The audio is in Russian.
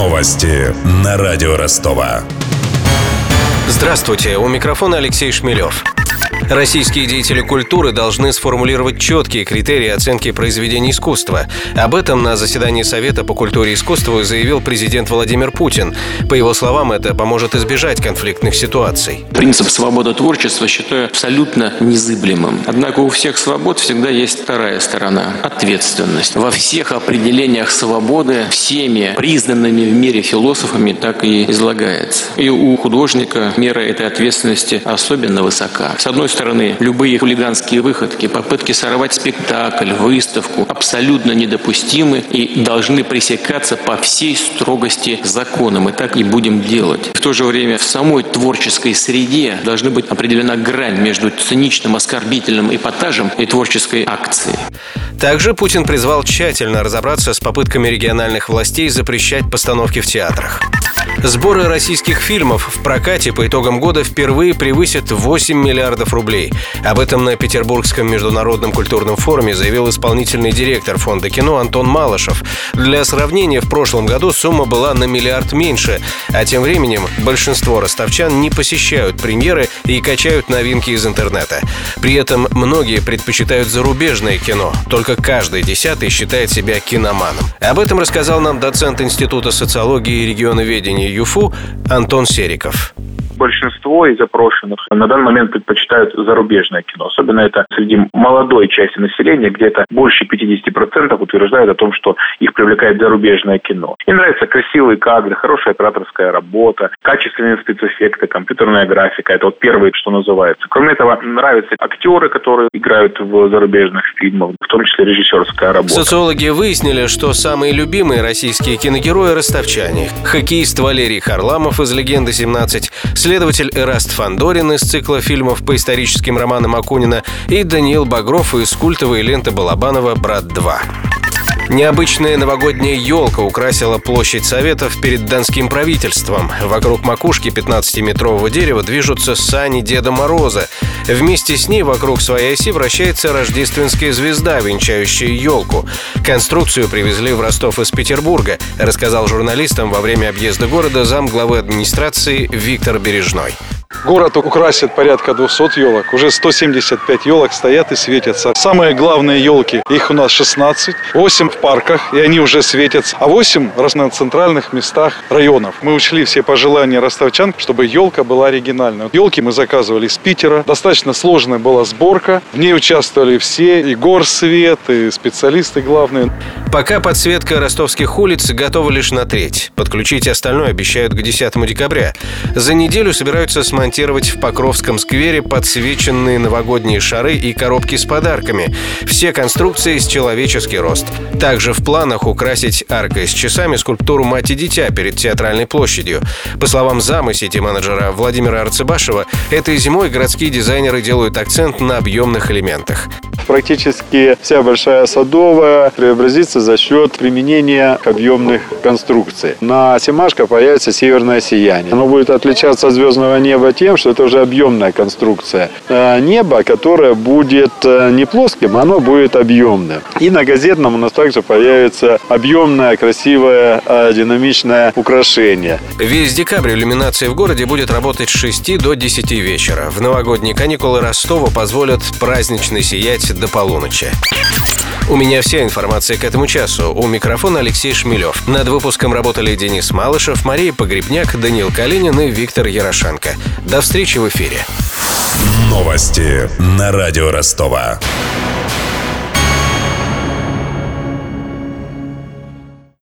Новости на радио Ростова. Здравствуйте, у микрофона Алексей Шмелев. Российские деятели культуры должны сформулировать четкие критерии оценки произведений искусства. Об этом на заседании Совета по культуре и искусству заявил президент Владимир Путин. По его словам, это поможет избежать конфликтных ситуаций. Принцип свободы творчества считаю абсолютно незыблемым. Однако у всех свобод всегда есть вторая сторона – ответственность. Во всех определениях свободы всеми признанными в мире философами так и излагается. И у художника мера этой ответственности особенно высока. С одной стороны, любые хулиганские выходки, попытки сорвать спектакль, выставку абсолютно недопустимы и должны пресекаться по всей строгости законом. И так и будем делать. В то же время в самой творческой среде должна быть определена грань между циничным, оскорбительным эпатажем и творческой акцией. Также Путин призвал тщательно разобраться с попытками региональных властей запрещать постановки в театрах. Сборы российских фильмов в прокате по итогам года впервые превысят 8 миллиардов рублей. Об этом на Петербургском международном культурном форуме заявил исполнительный директор Фонда кино Антон Малышев. Для сравнения, в прошлом году сумма была на миллиард меньше, а тем временем большинство ростовчан не посещают премьеры и качают новинки из интернета. При этом многие предпочитают зарубежное кино, только каждый десятый считает себя киноманом. Об этом рассказал нам доцент Института социологии и регионоведения ЮФУ Антон Сериков. Большинство из опрошенных на данный момент предпочитают зарубежное кино. Особенно это среди молодой части населения, где-то больше 50% утверждают о том, что их привлекает зарубежное кино. Им нравятся красивые кадры, хорошая операторская работа, качественные спецэффекты, компьютерная графика. Это вот первое, что называется. Кроме этого, нравятся актеры, которые играют в зарубежных фильмах, в том числе режиссерская работа. Социологи выяснили, что самые любимые российские киногерои – ростовчане. Хоккеист Валерий Харламов из «Легенды 17», следователь Эраст Фандорин из цикла фильмов по историческим романам Акунина и Даниил Багров из культовой ленты Балабанова «Брат 2». Необычная новогодняя елка украсила площадь Советов перед Донским правительством. Вокруг макушки 15-метрового дерева движутся сани Деда Мороза. Вместе с ней вокруг своей оси вращается рождественская звезда, венчающая елку. Конструкцию привезли в Ростов из Петербурга, рассказал журналистам во время объезда города замглавы администрации Виктор Бережной. Город украсит порядка 200 елок. Уже 175 елок стоят и светятся. Самые главные елки, их у нас 16. 8 в парках, и они уже светятся. А 8 в центральных местах районов. Мы учли все пожелания ростовчан, чтобы елка была оригинальной. Елки мы заказывали из Питера. Достаточно сложная была сборка. В ней участвовали все, и горсвет, и специалисты главные. Пока подсветка ростовских улиц готова лишь на треть. Подключить остальное обещают к 10 декабря. За неделю собираются смотреть в Покровском сквере подсвеченные новогодние шары и коробки с подарками. Все конструкции с человеческий рост. Также в планах украсить аркой с часами скульптуру «Мать и дитя» перед Театральной площадью. По словам зама сити-менеджера Владимира Арцебашева, этой зимой городские дизайнеры делают акцент на объемных элементах. Практически вся Большая Садовая преобразится за счет применения объемных конструкций. На Симашко появится северное сияние. Оно будет отличаться от звездного неба тем, что это уже объемная конструкция. Небо, которое будет не плоским, оно будет объемным. И на газетном у нас также появится объемное, красивое, динамичное украшение. Весь декабрь иллюминация в городе будет работать с 6 до 10 вечера. В новогодние каникулы Ростова позволят празднично сиять до полуночи. У меня вся информация к этому часу. У микрофона Алексей Шмелев. Над выпуском работали Денис Малышев, Мария Погребняк, Даниил Калинин и Виктор Ярошенко. До встречи в эфире. Новости на радио Ростова.